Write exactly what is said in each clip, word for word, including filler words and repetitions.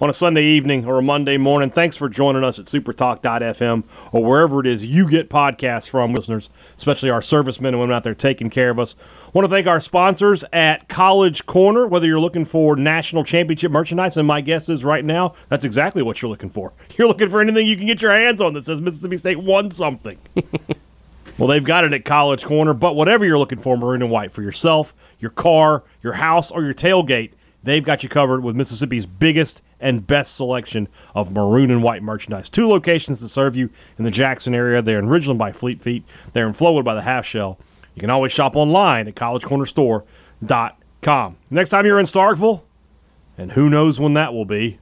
on a Sunday evening or a Monday morning. Thanks for joining us at supertalk dot f m or wherever it is you get podcasts from, listeners, especially our servicemen and women out there taking care of us. I want to thank our sponsors at College Corner. Whether you're looking for national championship merchandise, and my guess is right now that's exactly what you're looking for. You're looking for anything you can get your hands on that says Mississippi State won something. Well, they've got it at College Corner, but whatever you're looking for, maroon and white, for yourself, your car, your house, or your tailgate, they've got you covered with Mississippi's biggest and best selection of maroon and white merchandise. Two locations to serve you in the Jackson area. They're in Ridgeland by Fleet Feet. They're in Flowood by the Half Shell. You can always shop online at college corner store dot com. Next time you're in Starkville, and who knows when that will be,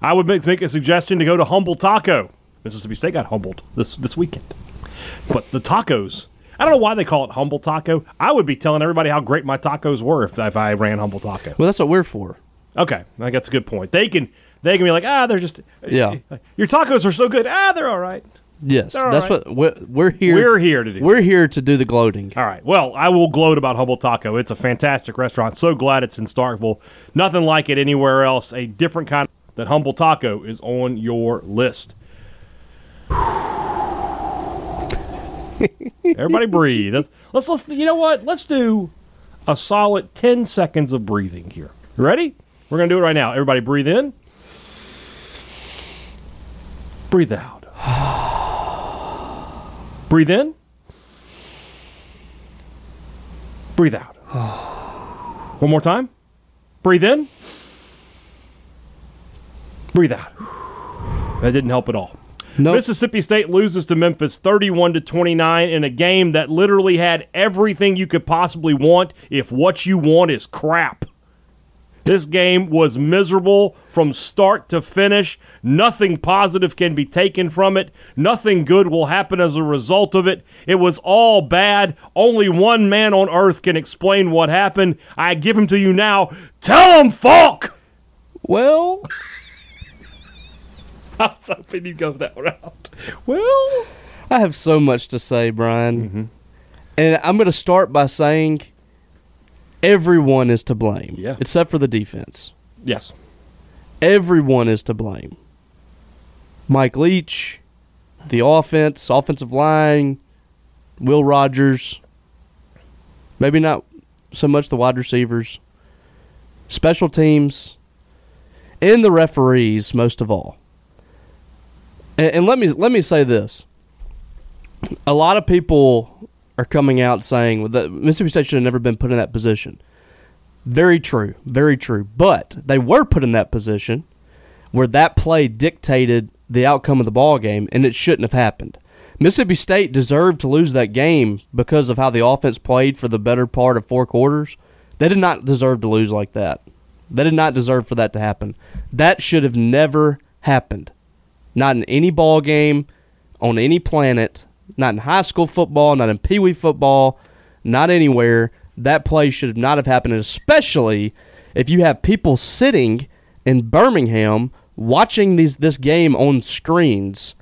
I would make, make a suggestion to go to Humble Taco. Mississippi State got humbled this, this weekend. But the tacos, I don't know why they call it Humble Taco. I would be telling everybody how great my tacos were if, if I ran Humble Taco. Well, that's what we're for. Okay, I think that's a good point. They can they can be like, ah, they're just yeah. Your tacos are so good. Ah, they're all right. Yes, all that's right. what we're, we're here. We're here to do. We're here to do the gloating. All right. Well, I will gloat about Humble Taco. It's a fantastic restaurant. So glad it's in Starkville. Nothing like it anywhere else. A different kind of, that Humble Taco is on your list. Everybody breathe. Let's, let's let's you know what? Let's do a solid ten seconds of breathing here. You ready? We're gonna do it right now. Everybody breathe in. Breathe out. Breathe in. Breathe out. One more time. Breathe in. Breathe out. That didn't help at all. Nope. Mississippi State loses to Memphis thirty-one to twenty-nine in a game that literally had everything you could possibly want if what you want is crap. This game was miserable from start to finish. Nothing positive can be taken from it. Nothing good will happen as a result of it. It was all bad. Only one man on earth can explain what happened. I give him to you now. Tell him, Falk! Well... I was hoping you'd go that route. Well, I have so much to say, Brian. Mm-hmm. And I'm going to start by saying everyone is to blame, yeah. except for the defense. Yes. Everyone is to blame. Mike Leach, the offense, offensive line, Will Rogers, maybe not so much the wide receivers, special teams, and the referees most of all. And let me let me say this. A lot of people are coming out saying that Mississippi State should have never been put in that position. Very true, very true. But they were put in that position where that play dictated the outcome of the ball game, and it shouldn't have happened. Mississippi State deserved to lose that game because of how the offense played for the better part of four quarters. They did not deserve to lose like that. They did not deserve for that to happen. That should have never happened. Not in any ball game, on any planet, not in high school football, not in pee wee football, not anywhere. That play should not have happened, especially if you have people sitting in Birmingham watching these this game on screens,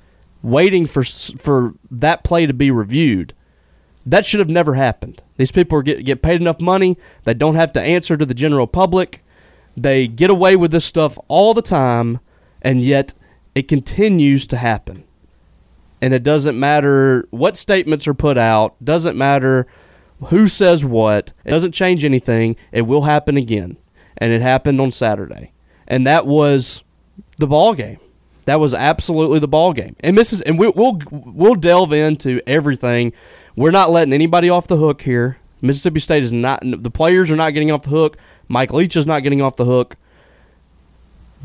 waiting for for that play to be reviewed. That should have never happened. These people are get, get paid enough money. They don't have to answer to the general public. They get away with this stuff all the time, and yet... it continues to happen. And it doesn't matter what statements are put out, doesn't matter who says what, it doesn't change anything. It will happen again. And it happened on Saturday. And that was the ball game. That was absolutely the ball game. And Missus and we, we'll we'll delve into everything. We're not letting anybody off the hook here. Mississippi State is not, the players are not getting off the hook. Mike Leach is not getting off the hook.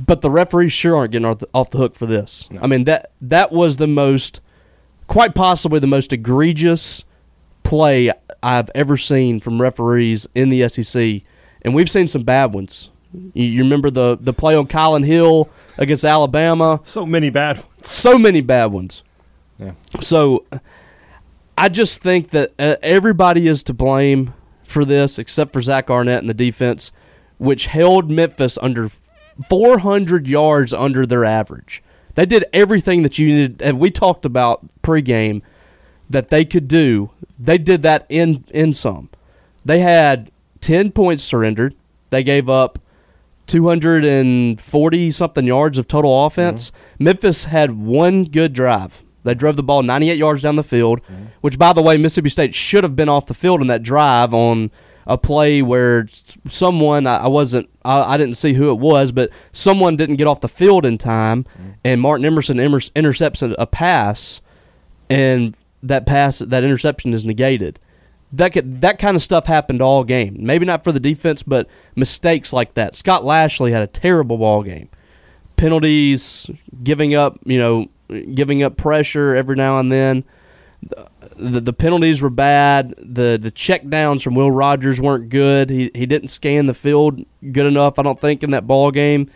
But the referees sure aren't getting off the, off the hook for this. No. I mean, that that was the most, quite possibly the most egregious play I've ever seen from referees in the S E C. And we've seen some bad ones. You, you remember the, the play on Collin Hill against Alabama? So many bad ones. So many bad ones. Yeah. So I just think that everybody is to blame for this except for Zach Arnett and the defense, which held Memphis under four hundred yards under their average. They did everything that you needed, and we talked about pregame, that they could do. They did that in, in some. They had ten points surrendered. They gave up two hundred forty-something yards of total offense. Mm-hmm. Memphis had one good drive. They drove the ball ninety-eight yards down the field, mm-hmm. which, by the way, Mississippi State should have been off the field in that drive on a play where someone, I wasn't, I, I didn't see who it was, but someone didn't get off the field in time, mm-hmm. and Martin Emerson emer- intercepts a pass, and that pass, that interception is negated. That could, that kind of stuff happened all game. Maybe not for the defense, but mistakes like that. Scott Lashley had a terrible ball game. Penalties, giving up, you know, giving up pressure every now and then. The, the penalties were bad. The the check downs from Will Rogers weren't good. He he didn't scan the field good enough, I don't think, in that ball game.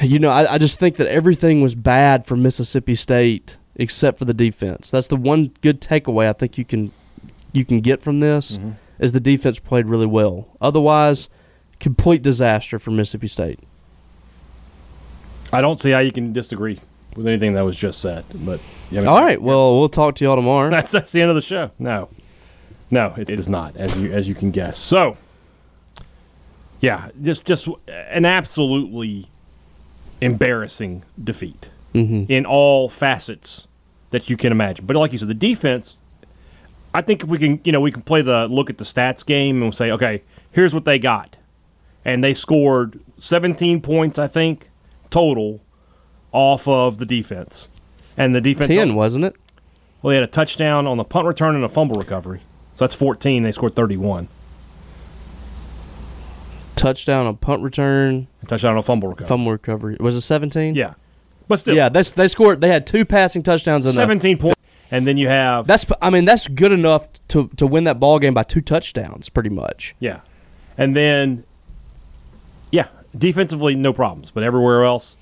You know, I, I just think that everything was bad for Mississippi State except for the defense. That's the one good takeaway I think you can you can get from this, mm-hmm. is the defense played really well. Otherwise, complete disaster for Mississippi State. I don't see how you can disagree with anything that was just said, but yeah, I mean, all right. Yeah. Well, we'll talk to y'all tomorrow. That's that's the end of the show. No, no, it, it is not, as you as you can guess. So, yeah, just just an absolutely embarrassing defeat, mm-hmm. in all facets that you can imagine. But like you said, the defense. I think if we can, you know, we can play the look at the stats game and we'll say, okay, here's what they got, and they scored seventeen points, I think, total. Off of the defense, and the defense ten, wasn't it? Well, they had a touchdown on the punt return and a fumble recovery, so that's fourteen. They scored thirty-one. Touchdown on punt return, a touchdown on a fumble recovery. Fumble recovery was it seventeen? Yeah, but still, yeah, they they scored. They had two passing touchdowns in seventeen points, and then you have that's. I mean, that's good enough to to win that ball game by two touchdowns, pretty much. Yeah, and then yeah, defensively no problems, but everywhere else.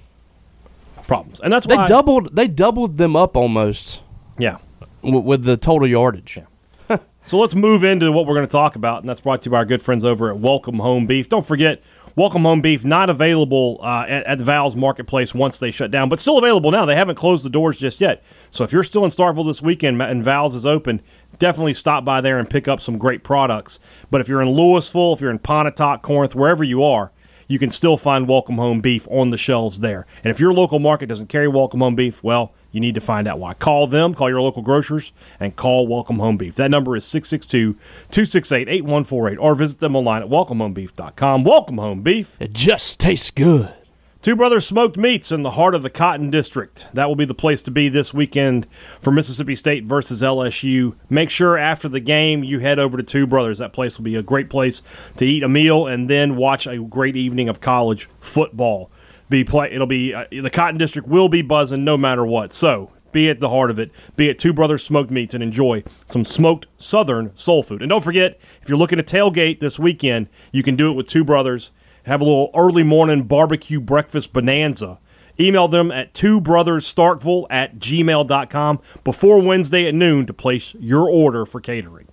Problems, and that's why they doubled. They doubled them up almost. Yeah, w- with the total yardage. Yeah. So let's move into what we're going to talk about, and that's brought to you by our good friends over at Welcome Home Beef. Don't forget, Welcome Home Beef not available uh, at, at Val's Marketplace once they shut down, but still available now. They haven't closed the doors just yet. So if you're still in Starkville this weekend and Val's is open, definitely stop by there and pick up some great products. But if you're in Louisville, if you're in Pontotoc, Corinth, wherever you are, you can still find Welcome Home Beef on the shelves there. And if your local market doesn't carry Welcome Home Beef, well, you need to find out why. Call them, call your local grocers, and call Welcome Home Beef. That number is six six two, two six eight, eight one four eight, or visit them online at welcome home beef dot com. Welcome Home Beef. It just tastes good. Two Brothers Smoked Meats in the heart of the Cotton District. That will be the place to be this weekend for Mississippi State versus L S U. Make sure after the game you head over to Two Brothers. That place will be a great place to eat a meal and then watch a great evening of college football. Be play. It'll be uh, the Cotton District will be buzzing no matter what. So be at the heart of it. Be at Two Brothers Smoked Meats and enjoy some smoked Southern soul food. And don't forget, if you're looking to tailgate this weekend, you can do it with Two Brothers. Have a little early morning barbecue breakfast bonanza. Email them at two brothers starkville at gmail dot com before Wednesday at noon to place your order for catering.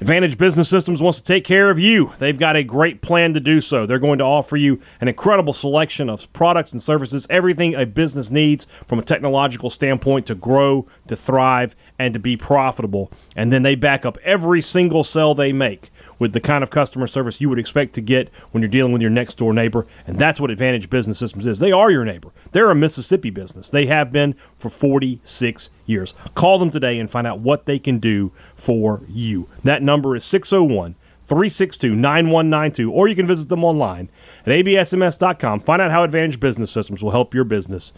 Advantage Business Systems wants to take care of you. They've got a great plan to do so. They're going to offer you an incredible selection of products and services, everything a business needs from a technological standpoint to grow, to thrive, and to be profitable. And then they back up every single sale they make with the kind of customer service you would expect to get when you're dealing with your next-door neighbor, and that's what Advantage Business Systems is. They are your neighbor. They're a Mississippi business. They have been for forty-six years. Call them today and find out what they can do for you. That number is six oh one, three six two, nine one nine two, or you can visit them online at a b s m s dot com. Find out how Advantage Business Systems will help your business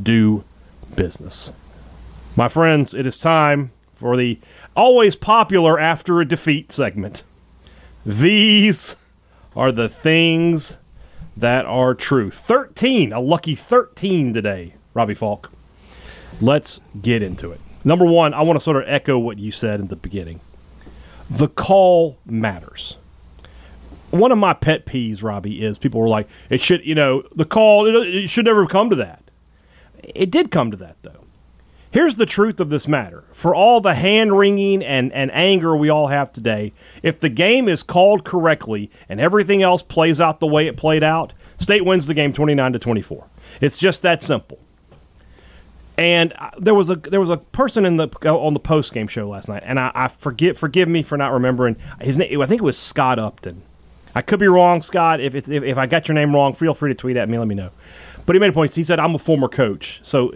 do business. My friends, it is time for the always popular after a defeat segment. These are the things that are true. thirteen, a lucky thirteen today, Robbie Falk. Let's get into it. Number one, I want to sort of echo what you said in the beginning. The call matters. One of my pet peeves, Robbie, is people were like, it should, you know, the call, it, it should never have come to that. It did come to that, though. Here's the truth of this matter. For all the hand-wringing and, and anger we all have today, if the game is called correctly and everything else plays out the way it played out, State wins the game twenty-nine to twenty-four. It's just that simple. And there was a there was a person in the on the post game show last night, and I, I forget forgive me for not remembering his name. I think it was Scott Upton. I could be wrong, Scott. If it's if, if I got your name wrong, feel free to tweet at me. Let me know. But he made a point. He said, "I'm a former coach, so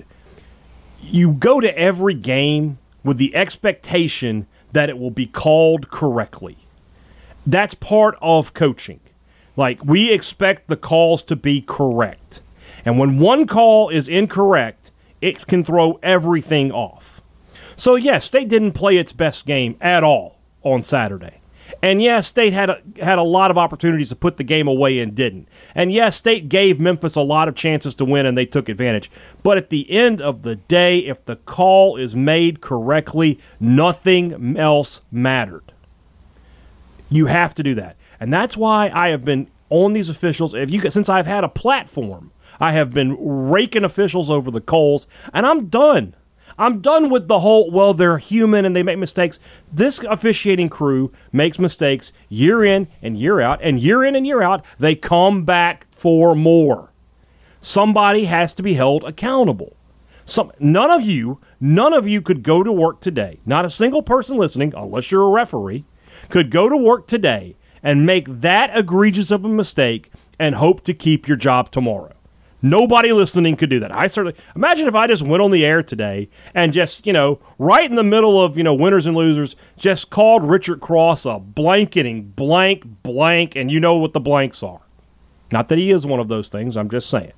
you go to every game with the expectation that it will be called correctly. That's part of coaching. Like we expect the calls to be correct, and when one call is incorrect." It can throw everything off. So, yes, State didn't play its best game at all on Saturday. And, yes, State had a, had a lot of opportunities to put the game away and didn't. And, yes, State gave Memphis a lot of chances to win, and they took advantage. But at the end of the day, if the call is made correctly, nothing else mattered. You have to do that. And that's why I have been on these officials, if you since I've had a platform, I have been raking officials over the coals, and I'm done. I'm done with the whole, well, they're human and they make mistakes. This officiating crew makes mistakes year in and year out, and year in and year out, they come back for more. Somebody has to be held accountable. Some, none of you, none of you could go to work today, not a single person listening, unless you're a referee, could go to work today and make that egregious of a mistake and hope to keep your job tomorrow. Nobody listening could do that. I certainly imagine if I just went on the air today and just, you know, right in the middle of, you know, winners and losers, just called Richard Cross a blanketing blank, blank, and you know what the blanks are. Not that he is one of those things, I'm just saying.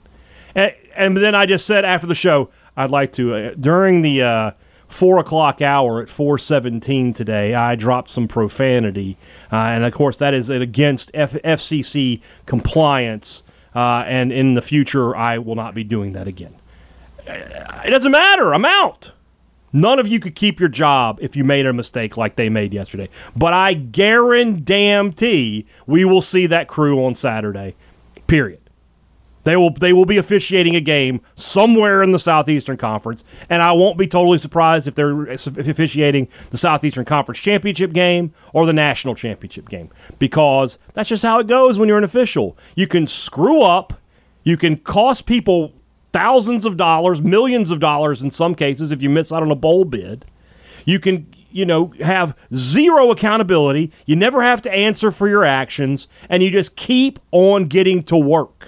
And, and then I just said after the show, I'd like to, uh, during the uh, four o'clock hour at four seventeen today, I dropped some profanity. Uh, and, of course, that is against F- FCC compliance. Uh, and in the future, I will not be doing that again. It doesn't matter. I'm out. None of you could keep your job if you made a mistake like they made yesterday. But I guarantee we will see that crew on Saturday, period. They will they will be officiating a game somewhere in the Southeastern Conference, and I won't be totally surprised if they're officiating the Southeastern Conference Championship game or the National Championship game, because that's just how it goes when you're an official. You can screw up, you can cost people thousands of dollars, millions of dollars in some cases if you miss out on a bowl bid. You can, you know, have zero accountability, you never have to answer for your actions, and you just keep on getting to work.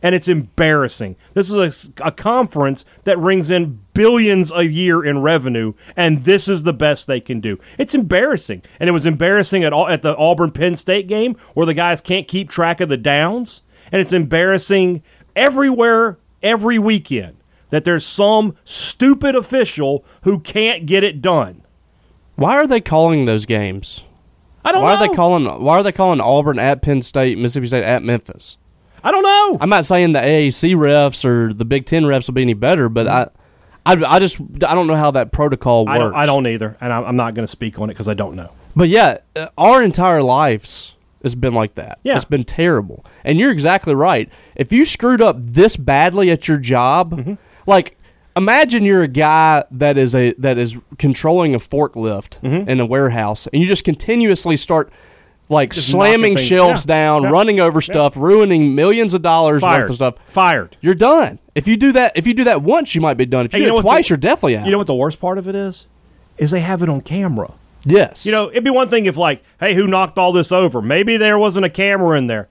And it's embarrassing. This is a, a conference that rings in billions a year in revenue, and this is the best they can do. It's embarrassing. And it was embarrassing at all, at the Auburn-Penn State game where the guys can't keep track of the downs. And it's embarrassing everywhere, every weekend, that there's some stupid official who can't get it done. Why are they calling those games? I don't why know. Are they calling, why are they calling Auburn at Penn State, Mississippi State at Memphis? I don't know. I'm not saying the A A C refs or the Big Ten refs will be any better, but I I, I just I don't know how that protocol works. I don't, I don't either, and I'm not going to speak on it because I don't know. But, yeah, our entire lives has been like that. Yeah. It's been terrible. And you're exactly right. If you screwed up this badly at your job, mm-hmm. like imagine you're a guy that is a that is controlling a forklift mm-hmm. in a warehouse, and you just continuously start – Like just slamming shelves yeah. down, yeah. running over stuff, yeah. ruining millions of dollars Fired. worth of stuff. Fired. You're done. If you do that, if you do that once, you might be done. If you, you do it twice, the, you're definitely out. You know what the worst part of it is? Is they have it on camera. Yes. You know, it'd be one thing if like, hey, who knocked all this over? Maybe there wasn't a camera in there.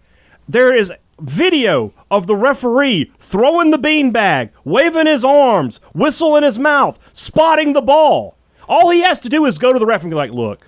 There is video of the referee throwing the beanbag, waving his arms, whistle in his mouth, spotting the ball. All he has to do is go to the ref and be like, look.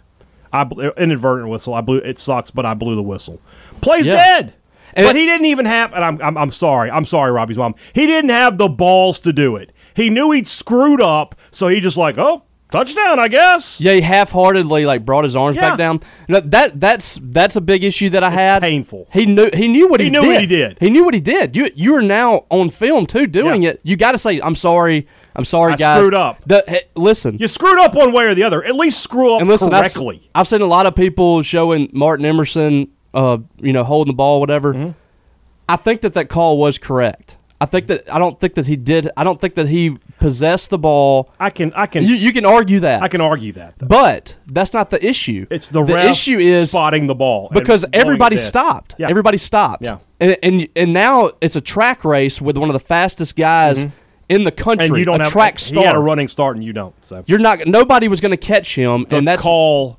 I blew, inadvertent whistle. I blew it sucks, but I blew the whistle. Play's yeah. dead, and but it, he didn't even have. And I'm, I'm I'm sorry. I'm sorry, Robbie's mom. He didn't have the balls to do it. He knew he'd screwed up, so he just like, oh, touchdown, I guess. Yeah, he half-heartedly like brought his arms yeah. back down. Now, that that's that's a big issue that I had. It's painful. He knew he knew what he, he knew did. What he did. He knew what he did. You you are now on film too doing yeah. it. You got to say, I'm sorry. I'm sorry, I guys. I screwed up. The, hey, listen. You screwed up one way or the other. At least screw up and listen, correctly. I've, I've seen a lot of people showing Martin Emerson, uh, you know, holding the ball, whatever. Mm-hmm. I think that that call was correct. I think that I don't think that he did. I don't think that he possessed the ball. I can, I can. You, you can argue that. I can argue that, though. But that's not the issue. It's the, the ref issue is spotting the ball because everybody stopped. Yeah. Everybody stopped. Yeah. And, and and now it's a track race with one of the fastest guys. Mm-hmm. In the country, and you don't a have, track star. He had a running start, and you don't. So you're not. Nobody was going to catch him, the and that call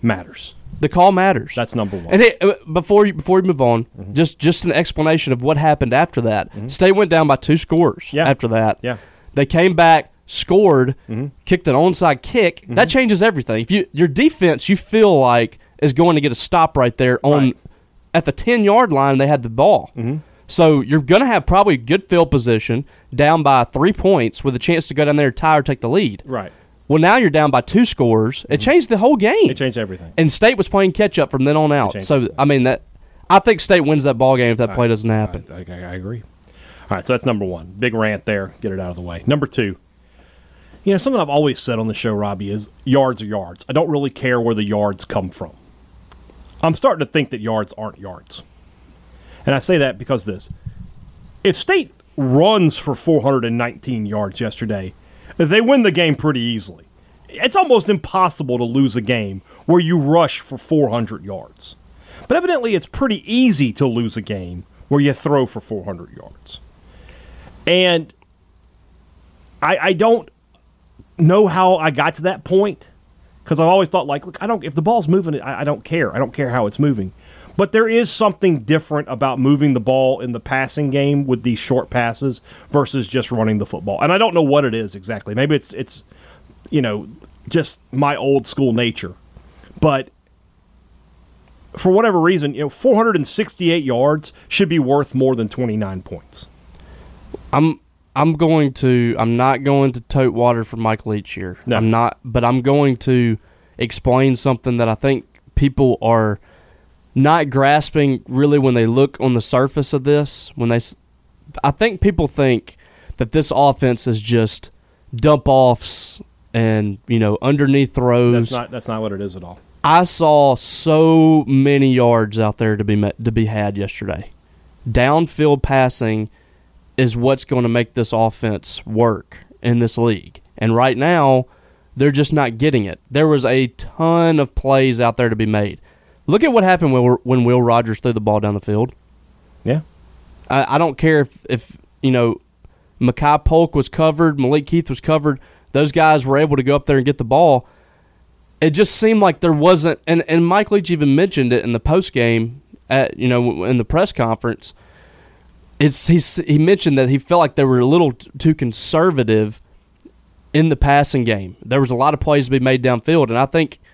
matters. The call matters. That's number one. And it, before you before you move on, mm-hmm. just just an explanation of what happened after that. Mm-hmm. State went down by two scores. Yeah. After that, yeah, they came back, scored, mm-hmm. kicked an onside kick. Mm-hmm. That changes everything. If you your defense, you feel like is going to get a stop right there on right. at the ten yard line. They had the ball. Mm-hmm. So you're going to have probably good field position, down by three points with a chance to go down there, tie, or take the lead. Right. Well, now you're down by two scores. It mm-hmm. changed the whole game. It changed everything. And State was playing catch-up from then on out. So, everything. I mean, that I think State wins that ball game if that I, play doesn't happen. I, I, I agree. All right, so that's number one. Big rant there. Get it out of the way. Number two, you know, something I've always said on the show, Robbie, is yards are yards. I don't really care where the yards come from. I'm starting to think that yards aren't yards. And I say that because this. If State runs for four hundred nineteen yards yesterday, they win the game pretty easily. It's almost impossible to lose a game where you rush for four hundred yards. But evidently it's pretty easy to lose a game where you throw for four hundred yards. And I, I don't know how I got to that point because I've always thought, like, look, I don't if the ball's moving, I, I don't care. I don't care how it's moving. But there is something different about moving the ball in the passing game with these short passes versus just running the football. And I don't know what it is exactly. Maybe it's, it's you know, just my old school nature. But for whatever reason, you know, four hundred sixty-eight yards should be worth more than twenty-nine points. I'm I'm going to I'm not going to tote water for Mike Leach here. No. I'm not, but I'm going to explain something that I think people are not grasping really when they look on the surface of this. When they, I think people think that this offense is just dump offs and you know underneath throws. That's not that's not what it is at all. I saw so many yards out there to be met, to be had yesterday. Downfield passing is what's going to make this offense work in this league, and right now they're just not getting it. There was a ton of plays out there to be made. Look at what happened when, when Will Rogers threw the ball down the field. Yeah. I, I don't care if, if, you know, Makai Polk was covered, Malik Keith was covered. Those guys were able to go up there and get the ball. It just seemed like there wasn't and, – and Mike Leach even mentioned it in the postgame, at, you know, in the press conference. It's he's, he mentioned that he felt like they were a little t- too conservative in the passing game. There was a lot of plays to be made downfield, and I think –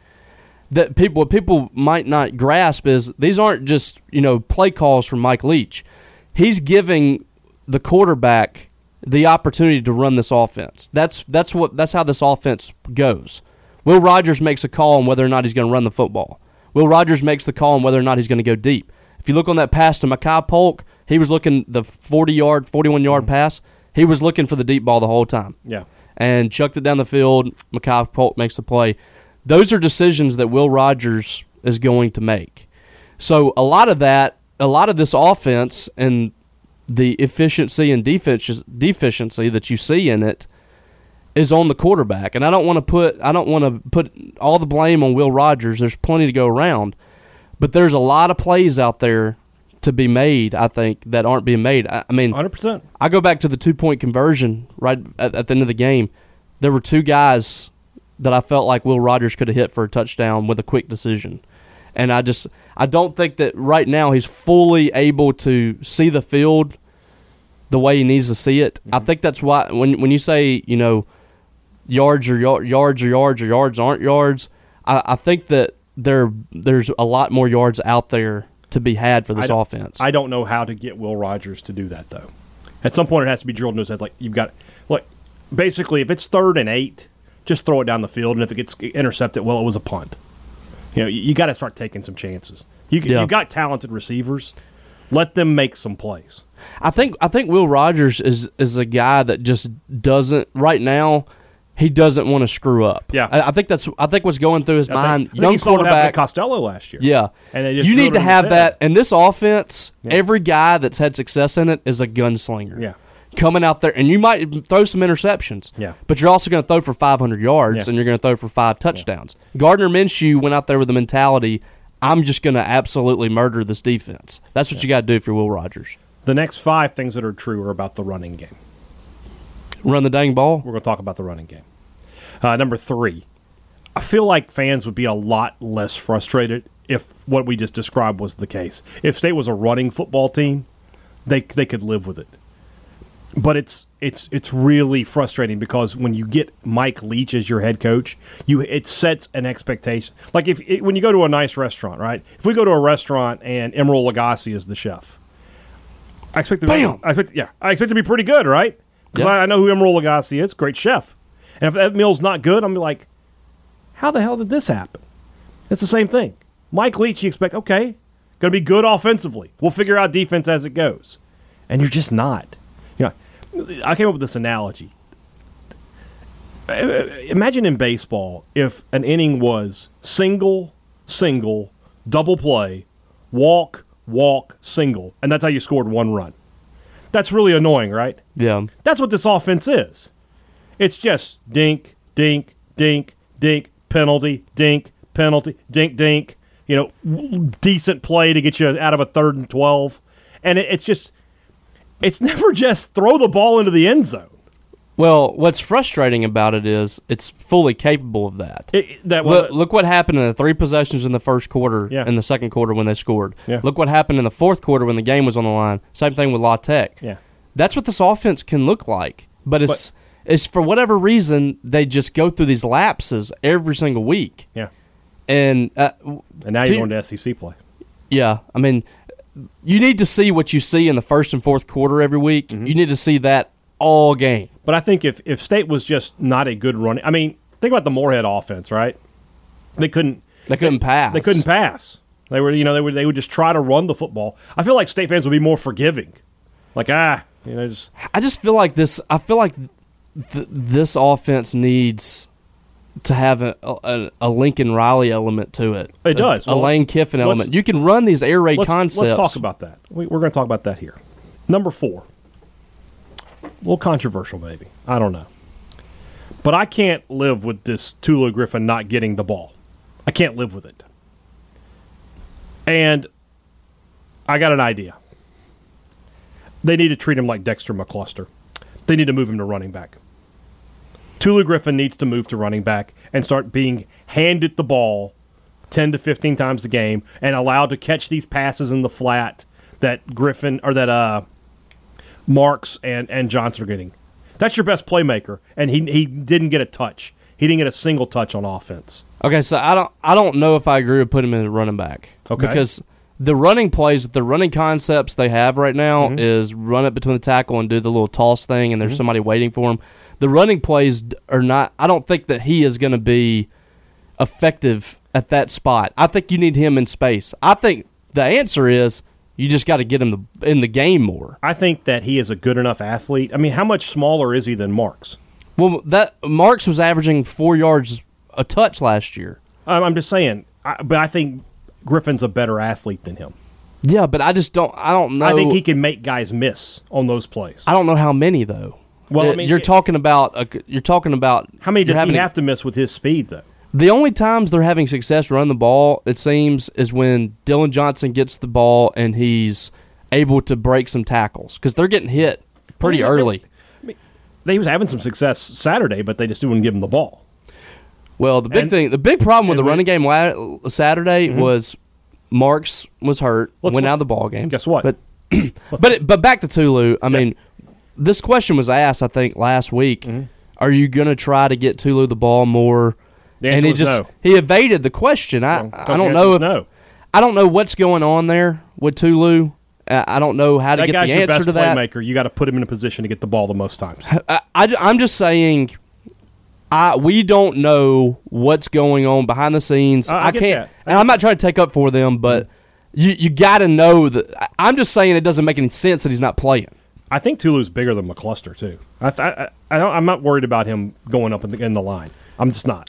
that people what people might not grasp is these aren't just, you know, play calls from Mike Leach. He's giving the quarterback the opportunity to run this offense. That's that's what that's how this offense goes. Will Rogers makes a call on whether or not he's going to run the football. Will Rogers makes the call on whether or not he's going to go deep. If you look on that pass to Makai Polk, he was looking the forty-yard, forty-one-yard pass. He was looking for the deep ball the whole time. Yeah. And chucked it down the field. Makai Polk makes the play. Those are decisions that Will Rogers is going to make. So a lot of that, a lot of this offense and the efficiency and deficiency that you see in it is on the quarterback. And I don't want to put I don't want to put all the blame on Will Rogers. There's plenty to go around, but there's a lot of plays out there to be made, I think, that aren't being made. I, I mean, one hundred percent. I go back to the two-point conversion right at, at the end of the game. There were two guys that I felt like Will Rogers could have hit for a touchdown with a quick decision. And I just I don't think that right now he's fully able to see the field the way he needs to see it. Mm-hmm. I think that's why when when you say, you know, yards or yard, yards or yards or yards aren't yards, I, I think that there there's a lot more yards out there to be had for this I offense. I don't know how to get Will Rogers to do that, though. At some point it has to be drilled in his head. Like, you've got – like, basically if it's third and eight – just throw it down the field, and if it gets intercepted, well, it was a punt. You know, you, you got to start taking some chances. You yeah. you got talented receivers. Let them make some plays. I think I think Will Rogers is is a guy that just doesn't right now. He doesn't want to screw up. Yeah, I, I think that's I think what's going through his I mind. Think, I young think quarterback Costello last year. Yeah, and they just you need to have that. And this offense, yeah. every guy that's had success in it is a gunslinger. Yeah. Coming out there, and you might throw some interceptions, yeah. but you're also going to throw for five hundred yards, yeah. and you're going to throw for five touchdowns. Yeah. Gardner Minshew went out there with the mentality, I'm just going to absolutely murder this defense. That's what yeah. you got to do if you're Will Rogers. The next five things that are true are about the running game. Run the dang ball? We're going to talk about the running game. Uh, number three, I feel like fans would be a lot less frustrated if what we just described was the case. If State was a running football team, they they could live with it. But it's it's it's really frustrating because when you get Mike Leach as your head coach, you it sets an expectation. Like if it, when you go to a nice restaurant, right? If we go to a restaurant and Emeril Lagasse is the chef, I expect to Bam! Be, I expect yeah, I expect to be pretty good, right? Because yep. I, I know who Emeril Lagasse is, great chef. And if that meal's not good, I'm like, how the hell did this happen? It's the same thing. Mike Leach, you expect okay, going to be good offensively. We'll figure out defense as it goes, and you're just not. I came up with this analogy. Imagine in baseball if an inning was single, single, double play, walk, walk, single, and that's how you scored one run. That's really annoying, right? Yeah. That's what this offense is. It's just dink, dink, dink, dink, penalty, dink, penalty, dink, dink, you know, decent play to get you out of a third and twelve. And it, it's just... It's never just throw the ball into the end zone. Well, what's frustrating about it is it's fully capable of that. It, that look, look what happened in the three possessions in the first quarter and yeah. the second quarter when they scored. Yeah. Look what happened in the fourth quarter when the game was on the line. Same thing with La Tech. Yeah. That's what this offense can look like. But it's, but it's for whatever reason, they just go through these lapses every single week. Yeah. And, uh, and now you're going to S E C play. Yeah. I mean – you need to see what you see in the first and fourth quarter every week. Mm-hmm. You need to see that all game. But I think if, if State was just not a good running, I mean, think about the Moorhead offense, right? They couldn't. They couldn't they, pass. They couldn't pass. They were, you know, they would they would just try to run the football. I feel like State fans would be more forgiving. Like ah, you know, just. I just feel like this. I feel like th- this offense needs to have a, a, a Lincoln Riley element to it. It does. A, well, a Lane Kiffin element. You can run these air raid let's, concepts. Let's talk about that. We, we're going to talk about that here. Number four. A little controversial, maybe. I don't know. But I can't live with this Tulu Griffin not getting the ball. I can't live with it. And I got an idea. They need to treat him like Dexter McCluster. They need to move him to running back. Tulu Griffin needs to move to running back and start being handed the ball ten to fifteen times a game and allowed to catch these passes in the flat that Griffin or that uh, Marks and, and Johnson are getting. That's your best playmaker, and he he didn't get a touch. He didn't get a single touch on offense. Okay, so I don't I don't know if I agree with putting him in the running back. Okay, because the running plays, the running concepts they have right now mm-hmm. is run it between the tackle and do the little toss thing, and there's mm-hmm. somebody waiting for him. The running plays are not – I don't think that he is going to be effective at that spot. I think you need him in space. I think the answer is you just got to get him the, in the game more. I think that he is a good enough athlete. I mean, how much smaller is he than Marks? Well, that Marks was averaging four yards a touch last year. Um, I'm just saying, I, but I think Griffin's a better athlete than him. Yeah, but I just don't – I don't know. I think he can make guys miss on those plays. I don't know how many, though. Well, I mean, you're talking about a, you're talking about how many does he have to miss with his speed though? The only times they're having success running the ball, it seems, is when Dylan Johnson gets the ball and he's able to break some tackles because they're getting hit pretty early. I mean, they was having some success Saturday, but they just wouldn't give him the ball. Well, the big and, thing, the big problem with the running game la- Saturday mm-hmm. was Marks was hurt, let's, went out of the ball game. Guess what? But but it, but back to Tulu. I yeah. mean. This question was asked, I think, last week. Mm-hmm. Are you going to try to get Tulu the ball more? The answer and he was just no. He evaded the question. I, no, I don't know if no. I don't know what's going on there with Tulu. I don't know how to that get the answer best to that. Playmaker, you got to put him in a position to get the ball the most times. I, I, I'm just saying, I we don't know what's going on behind the scenes. I, I, I can't, I and I'm not trying to take up for them, but you you got to know that. I'm just saying it doesn't make any sense that he's not playing. I think Tulu's bigger than McCluster too. I, th- I, I don't, I'm not worried about him going up in the, in the line. I'm just not.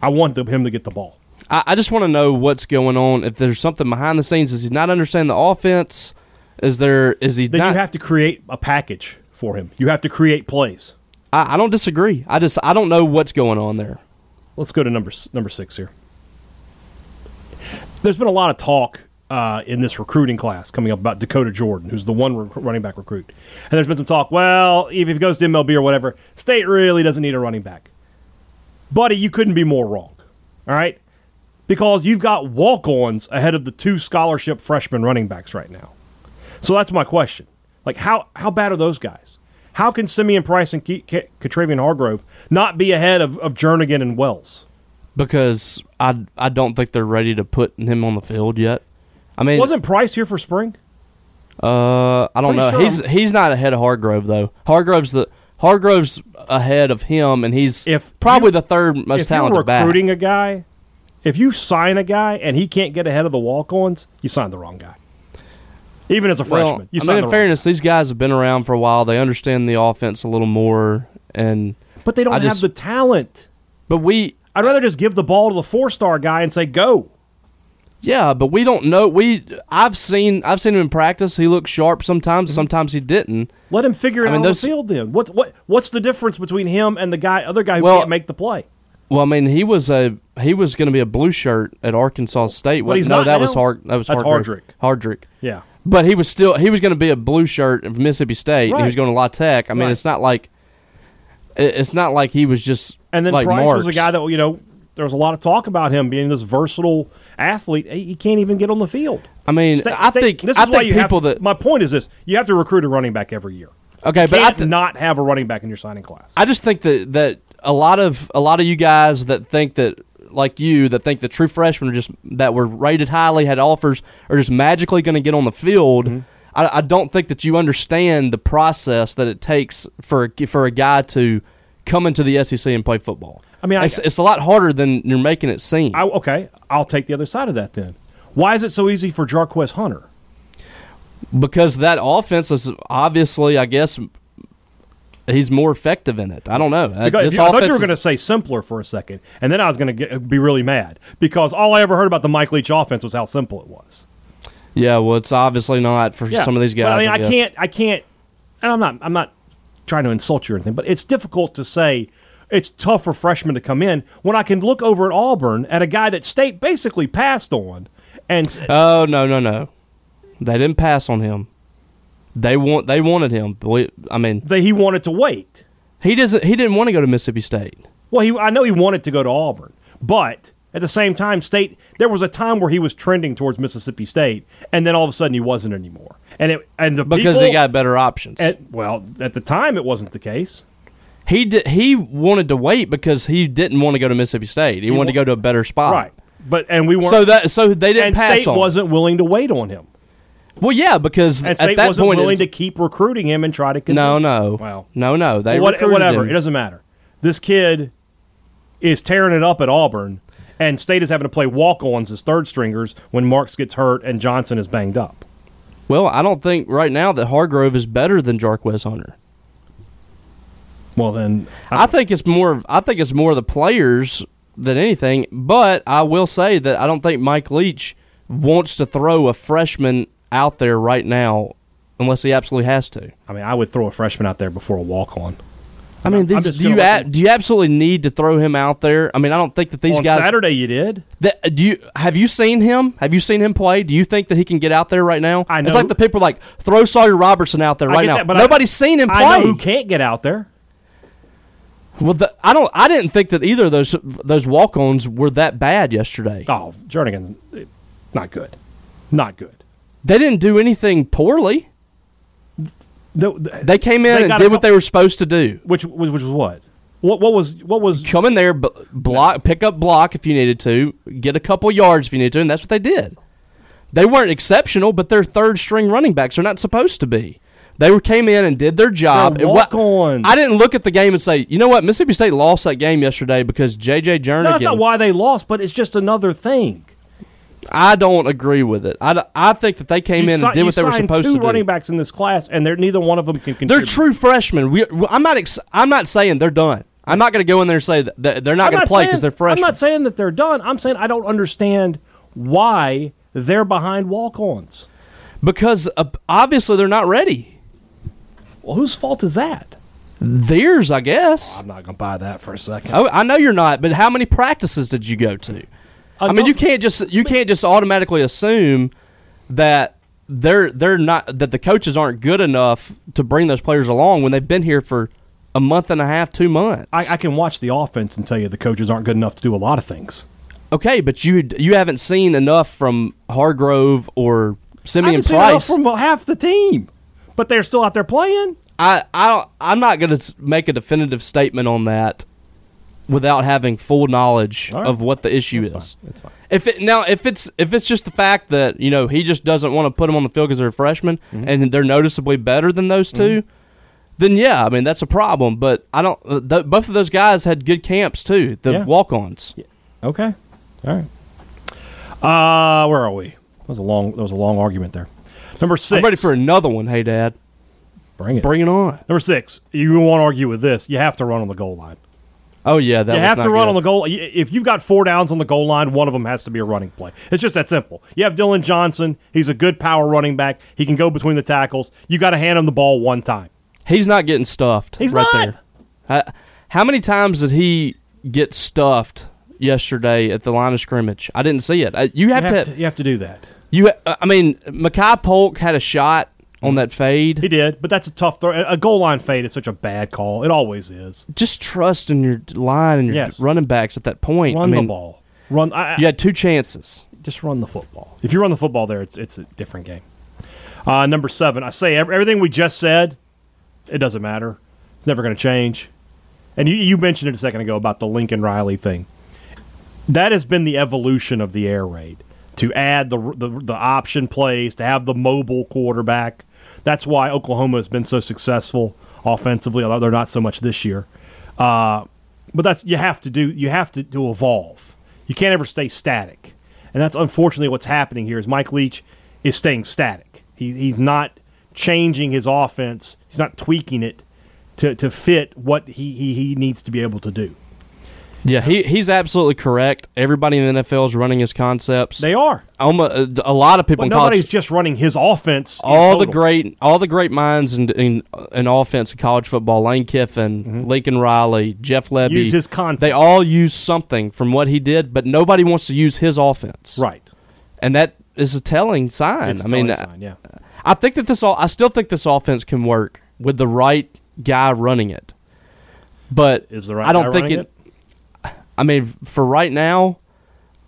I want him to get the ball. I, I just want to know what's going on. If there's something behind the scenes, is he not understanding the offense? Is there? Is he? Then not, you have to create a package for him. You have to create plays. I, I don't disagree. I just I don't know what's going on there. Let's go to number number six here. There's been a lot of talk uh, in this recruiting class coming up about Dakota Jordan, who's the one rec- running back recruit. And there's been some talk. Well, if he goes to M L B or whatever, State really doesn't need a running back. Buddy, you couldn't be more wrong. All right, because you've got walk-ons ahead of the two scholarship freshman running backs right now. So that's my question. Like, how, how bad are those guys? How can Simeon Price and Ke- Ke- Katravian Hargrove not be ahead of, of Jernigan and Wells? Because I I don't think they're ready to put him on the field yet. I mean, wasn't Price here for spring? Uh, I don't Pretty know. Sure. He's he's not ahead of Hargrove though. Hargrove's the Hargrove's ahead of him, and he's if probably you, the third most if talented. If you're recruiting back. a guy, if you sign a guy and he can't get ahead of the walk-ons, you signed the wrong guy. Even as a freshman. Well, I mean, in fairness, these guys have been around for a while. They understand the offense a little more. and But they don't I have just, the talent. But we, I'd rather just give the ball to the four-star guy and say, go. Yeah, but we don't know. We I've seen I've seen him in practice. He looked sharp sometimes. Mm-hmm. Sometimes he didn't. Let him figure it I mean, out those, on the field then. What, what, what's the difference between him and the guy, other guy who well, can't make the play? Well, I mean, he was a he was going to be a blue shirt at Arkansas State. But he's no, not that now. was hard. That was That's Hardrick. Hardrick. Yeah. But he was still he was going to be a blue shirt of Mississippi State. Right. And he was going to La Tech. I mean, right. it's not like it's not like he was just and then like Price Marks. was a guy that you know there was a lot of talk about him being this versatile athlete. He can't even get on the field. I mean, State, I think this is I why think you people have to, that my point is this: you have to recruit a running back every year. Okay, you but can't I th- not have a running back in your signing class. I just think that that a lot of a lot of you guys that think that. like you, that think the true freshmen are just that were rated highly, had offers, are just magically going to get on the field. Mm-hmm. I, I don't think that you understand the process that it takes for, for a guy to come into the S E C and play football. I mean, It's, I, it's a lot harder than you're making it seem. I, okay, I'll take the other side of that then. Why is it so easy for Jarquez Hunter? Because that offense is obviously, I guess – he's more effective in it. I don't know. Because, this I thought you were going to say simpler for a second, and then I was going to be really mad because all I ever heard about the Mike Leach offense was how simple it was. Yeah, well, it's obviously not for yeah. some of these guys. But, I mean, I, I can't, I can't, and I'm not, I'm not trying to insult you or anything, but it's difficult to say it's tough for freshmen to come in when I can look over at Auburn at a guy that State basically passed on. And oh no, no, no, they didn't pass on him. They want. They wanted him. I mean, they, he wanted to wait. He doesn't. He didn't want to go to Mississippi State. Well, he. I know he wanted to go to Auburn, but at the same time, State. There was a time where he was trending towards Mississippi State, and then all of a sudden he wasn't anymore. And it and the because people, they got better options. At, well, at the time, it wasn't the case. He did, He wanted to wait because he didn't want to go to Mississippi State. He, he wanted to go to a better spot. Right. But and we weren't. So that. So they didn't and pass State on. State wasn't willing to wait on him. Well, yeah, because and State at that wasn't point, willing to keep recruiting him and try to convince no, no, him. Wow. no, no, they what, whatever. Him. It doesn't matter. This kid is tearing it up at Auburn, and State is having to play walk-ons as third stringers when Marks gets hurt and Johnson is banged up. Well, I don't think right now that Hargrove is better than Jarquez Hunter. Well, then I, I think it's more. I think it's more the players than anything. But I will say that I don't think Mike Leach wants to throw a freshman out there right now unless he absolutely has to. I mean, I would throw a freshman out there before a walk-on. I mean, these, do you a, do you absolutely need to throw him out there? I mean, I don't think that these on guys... On Saturday you did. That, do you Have you seen him? Have you seen him play? Do you think that he can get out there right now? I know. It's like the people like, throw Sawyer Robertson out there right now. That, Nobody's I, seen him play. I know who can't get out there. Well, the, I don't. I didn't think that either of those, those walk-ons were that bad yesterday. Oh, Jernigan's not good. Not good. They didn't do anything poorly. They came in they and did what they were supposed to do. Which, which was what? What, what was what was come in there, block, pick up block if you needed to, get a couple yards if you needed to, and that's what they did. They weren't exceptional, but they're third string running backs. They're not supposed to be. They came in and did their job. They're walk on. I didn't look at the game and say, you know what, Mississippi State lost that game yesterday because J J. Jernigan. No, that's not why they lost, but it's just another thing. I don't agree with it. I, I think that they came you in si- and did what they were supposed to do. Two running backs in this class, and neither one of them can contribute. They're true freshmen. We, I'm not. Ex- I'm not saying they're done. I'm not going to go in there and say that they're not going to play because they're freshmen. I'm not saying that they're done. I'm saying I don't understand why they're behind walk-ons. Because uh, obviously they're not ready. Well, whose fault is that? Theirs, I guess. Oh, I'm not going to buy that for a second. Oh, I know you're not, but how many practices did you go to? I mean, you can't just you can't just automatically assume that they're they're not that the coaches aren't good enough to bring those players along when they've been here for a month and a half, two months. I, I can watch the offense and tell you the coaches aren't good enough to do a lot of things. Okay, but you you haven't seen enough from Hargrove or Simeon Price. I haven't seen enough from half the team, but they're still out there playing. I, I I'm not going to make a definitive statement on that without having full knowledge right. of what the issue That's is. Fine. That's fine. If it, now, if it's if it's just the fact that you know he just doesn't want to put them on the field because they're freshmen mm-hmm. and they're noticeably better than those two, mm-hmm. then yeah, I mean that's a problem. But I don't. Th- both of those guys had good camps too. The yeah. walk-ons. Yeah. Okay. All right. Uh, where are we? That was a long. That was a long argument there. Number six. I'm ready for another one. Hey, Dad. Bring it. Bring it on. Number six. You won't argue with this. You have to run on the goal line. Oh, yeah. That you have to run good. on the goal. If you've got four downs on the goal line, one of them has to be a running play. It's just that simple. You have Dylan Johnson. He's a good power running back. He can go between the tackles. You got to hand him the ball one time. He's not getting stuffed. He's right not. There. How many times did he get stuffed yesterday at the line of scrimmage? I didn't see it. You have, you have to, to. You have to do that. You. Ha- I mean, Makai Polk had a shot on that fade. He did, but that's a tough throw. A goal line fade is such a bad call. It always is. Just trust in your line and your yes. running backs at that point. Run I mean, the ball. Run. I, I, you had two chances. Just run the football. If you run the football there, it's it's a different game. Uh, number seven, I say every, everything we just said, it doesn't matter. It's never going to change. And you, you mentioned it a second ago about the Lincoln Riley thing. That has been the evolution of the air raid, to add the, the, the option plays, to have the mobile quarterback. That's why Oklahoma has been so successful offensively, although they're not so much this year. Uh, but that's you have to do. You have to, to evolve. You can't ever stay static, and that's unfortunately what's happening here. Is Mike Leach is staying static. He, he's not changing his offense. He's not tweaking it to to fit what he he, he needs to be able to do. Yeah, he he's absolutely correct. Everybody in the N F L is running his concepts. They are. Um, a, a lot of people but in college. Nobody's just running his offense. All the great all the great minds in, in, in offense in college football, Lane Kiffin, mm-hmm. Lincoln Riley, Jeff Lebby. Use his concept. They all use something from what he did, but nobody wants to use his offense. Right. And that is a telling sign. It's a telling I mean, sign, yeah. I think that this all, I still think this offense can work with the right guy running it. But is the right I don't guy think running it, it I mean, for right now,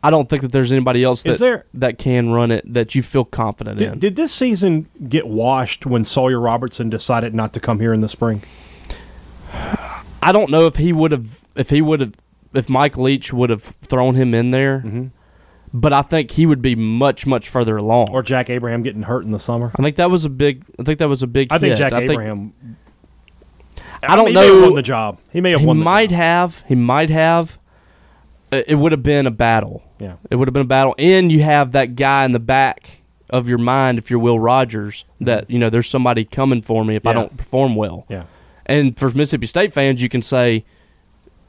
I don't think that there's anybody else that there, that can run it that you feel confident did, in. Did this season get washed when Sawyer Robertson decided not to come here in the spring? I don't know if he would have if he would have if Mike Leach would have thrown him in there, mm-hmm. but I think he would be much much further along. Or Jack Abraham getting hurt in the summer. I think that was a big. I think that was a big. I think hit. Jack I Abraham. Think, I don't I mean, know. He may have won the job. He may have he won. He might job. have. He might have. It would have been a battle. Yeah, it would have been a battle, and you have that guy in the back of your mind, if you're Will Rogers, that you know there's somebody coming for me if yeah. I don't perform well. Yeah, and for Mississippi State fans, you can say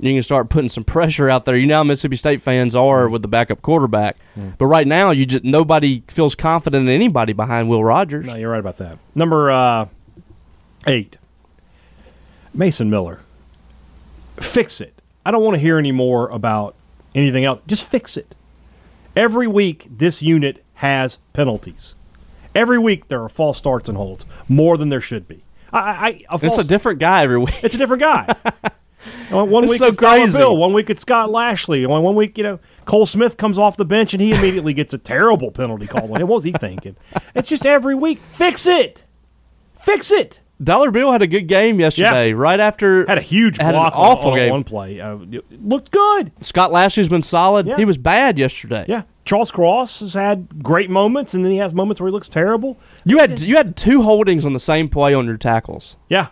you can start putting some pressure out there. You know how Mississippi State fans are with the backup quarterback, mm. but right now you just nobody feels confident in anybody behind Will Rogers. No, you're right about that. Number uh, eight, Mason Miller, fix it. I don't want to hear any more about anything else. Just fix it. Every week, this unit has penalties. Every week, there are false starts and holds, more than there should be. I, I, a false, it's a different guy every week. It's a different guy. One week so it's Tyler Bill. One week it's Scott Lashley. One, one week, you know, Cole Smith comes off the bench, and he immediately gets a terrible penalty call. What was he thinking? It's just every week. Fix it. Fix it. Dollar Bill had a good game yesterday. Yeah. Right after had a huge had block, an awful on, game. On one play uh, looked good. Scott Lashley's been solid. Yeah. He was bad yesterday. Yeah, Charles Cross has had great moments, and then he has moments where he looks terrible. You had you had two holdings on the same play on your tackles. Yeah,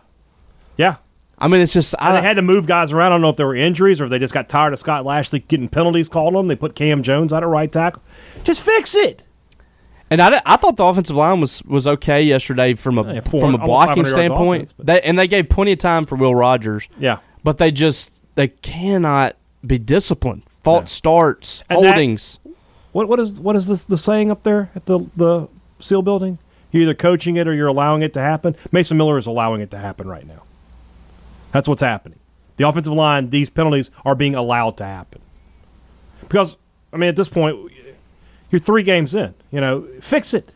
yeah. I mean, it's just I they had to move guys around. I don't know if there were injuries or if they just got tired of Scott Lashley getting penalties called on them. They put Cam Jones out at right tackle. Just fix it. And I, I thought the offensive line was, was okay yesterday from a yeah, four, from a blocking standpoint. Offense, they, and they gave plenty of time for Will Rogers. Yeah, but they just they cannot be disciplined. False yeah. starts, and holdings. That, what what is what is this the saying up there at the the SEAL building? You're either coaching it or you're allowing it to happen. Mason Miller is allowing it to happen right now. That's what's happening. The offensive line, these penalties are being allowed to happen because I mean at this point. You're three games in. You know, fix it.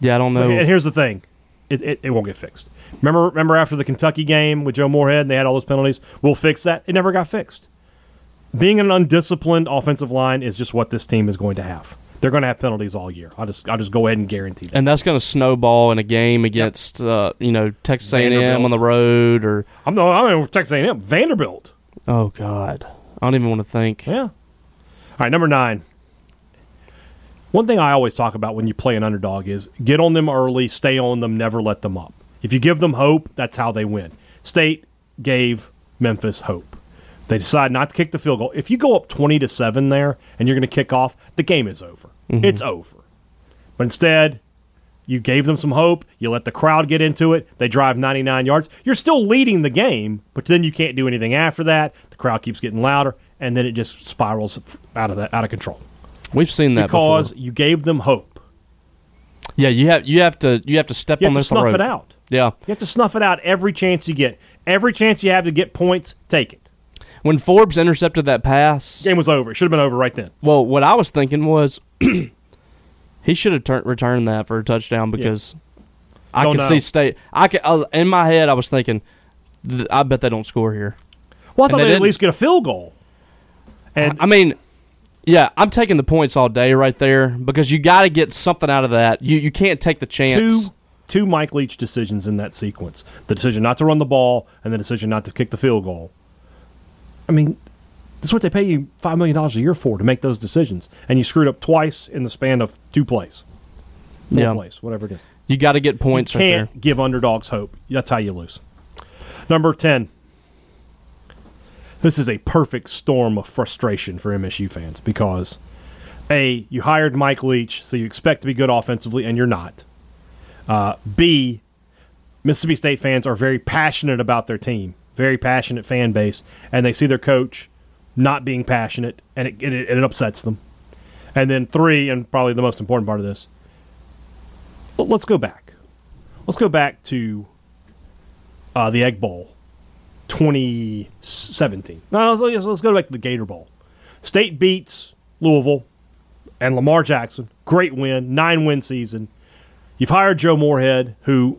Yeah, I don't know. And here's the thing. It, it, it won't get fixed. Remember remember after the Kentucky game with Joe Moorhead and they had all those penalties? We'll fix that. It never got fixed. Being an undisciplined offensive line is just what this team is going to have. They're going to have penalties all year. I'll just I'll just go ahead and guarantee that. And that's going to snowball in a game against, yep. uh, you know, Texas Vanderbilt. A and M on the road. Or I'm not I mean, Texas A and M. Vanderbilt. Oh, God. I don't even want to think. Yeah. All right, number nine. One thing I always talk about when you play an underdog is get on them early, stay on them, never let them up. If you give them hope, that's how they win. State gave Memphis hope. They decide not to kick the field goal. If you go up twenty to seven there and you're going to kick off, the game is over. Mm-hmm. It's over. But instead, you gave them some hope. You let the crowd get into it. They drive ninety-nine yards. You're still leading the game, but then you can't do anything after that. The crowd keeps getting louder, and then it just spirals out of that, out of control. We've seen that because before. You gave them hope. Yeah, you have you have to you have to step you on this road. You have to snuff road. It out. Yeah, you have to snuff it out every chance you get. Every chance you have to get points, take it. When Forbes intercepted that pass, game was over. It should have been over right then. Well, what I was thinking was he should have tur- returned that for a touchdown because yeah. I don't could know. see State. I could I, in my head I was thinking, I bet they don't score here. Well, I thought and they'd they at least get a field goal. And I mean. Yeah, I'm taking the points all day right there because you got to get something out of that. You you can't take the chance. Two, two Mike Leach decisions in that sequence. The decision not to run the ball and the decision not to kick the field goal. I mean, that's what they pay you five million dollars a year for, to make those decisions. And you screwed up twice in the span of two plays. Four yeah. plays, whatever it is. You got to get points you right there. You can't give underdogs hope. That's how you lose. Number ten. This is a perfect storm of frustration for M S U fans because, A, you hired Mike Leach, so you expect to be good offensively, and you're not. Uh, B, Mississippi State fans are very passionate about their team, very passionate fan base, and they see their coach not being passionate, and it, it, it upsets them. And then three, and probably the most important part of this, let's go back. Let's go back to uh, the Egg Bowl. twenty seventeen. No, let's, let's go back to the Gator Bowl. State beats Louisville and Lamar Jackson. Great win, nine-win season. You've hired Joe Moorhead, who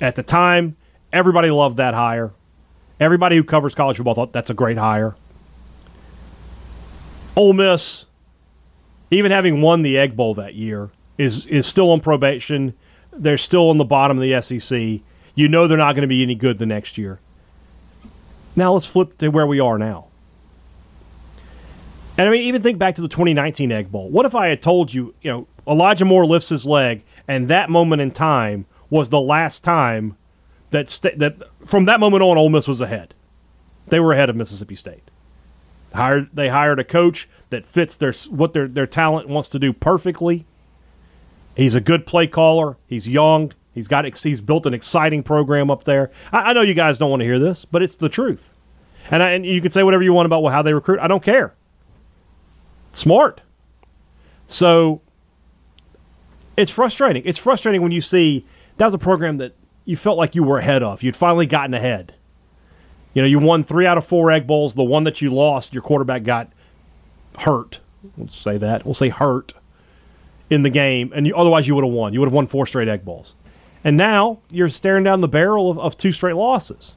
at the time, everybody loved that hire. Everybody who covers college football thought that's a great hire. Ole Miss, even having won the Egg Bowl that year, is is still on probation. They're still on the bottom of the S E C. You know they're not going to be any good the next year. Now let's flip to where we are now. And I mean, even think back to the twenty nineteen Egg Bowl. What if I had told you, you know, Elijah Moore lifts his leg, and that moment in time was the last time that sta- that from that moment on, Ole Miss was ahead. They were ahead of Mississippi State. Hired, they hired a coach that fits their what their their talent wants to do perfectly. He's a good play caller. He's young. He's got he's built an exciting program up there. I, I know you guys don't want to hear this, but it's the truth. And, I, and you can say whatever you want about how they recruit. I don't care. Smart. So it's frustrating. It's frustrating when you see that was a program that you felt like you were ahead of. You'd finally gotten ahead. You know, you won three out of four Egg Bowls. The one that you lost, your quarterback got hurt. We'll say that. We'll say hurt in the game. And you, otherwise you would have won. You would have won four straight Egg Bowls. And now you're staring down the barrel of, of two straight losses.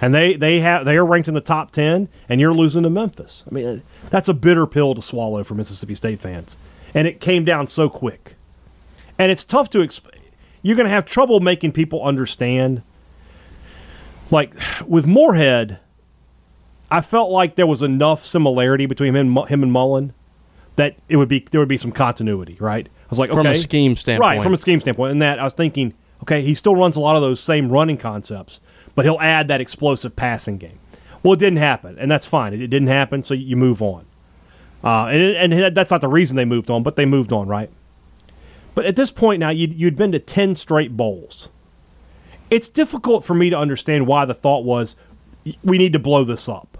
And they they have they are ranked in the top ten, and you're losing to Memphis. I mean, that's a bitter pill to swallow for Mississippi State fans. And it came down so quick. And it's tough to explain. you're going to have trouble making people understand. Like, with Moorhead, I felt like there was enough similarity between him and, him and Mullen that it would be there would be some continuity, right? I was like, okay. From a scheme standpoint. Right, from a scheme standpoint. And that, I was thinking, okay, he still runs a lot of those same running concepts, but he'll add that explosive passing game. Well, it didn't happen, and that's fine. It didn't happen, so you move on. Uh, and, and that's not the reason they moved on, but they moved on, right? But at this point now, you'd, you'd been to ten straight bowls. It's difficult for me to understand why the thought was we need to blow this up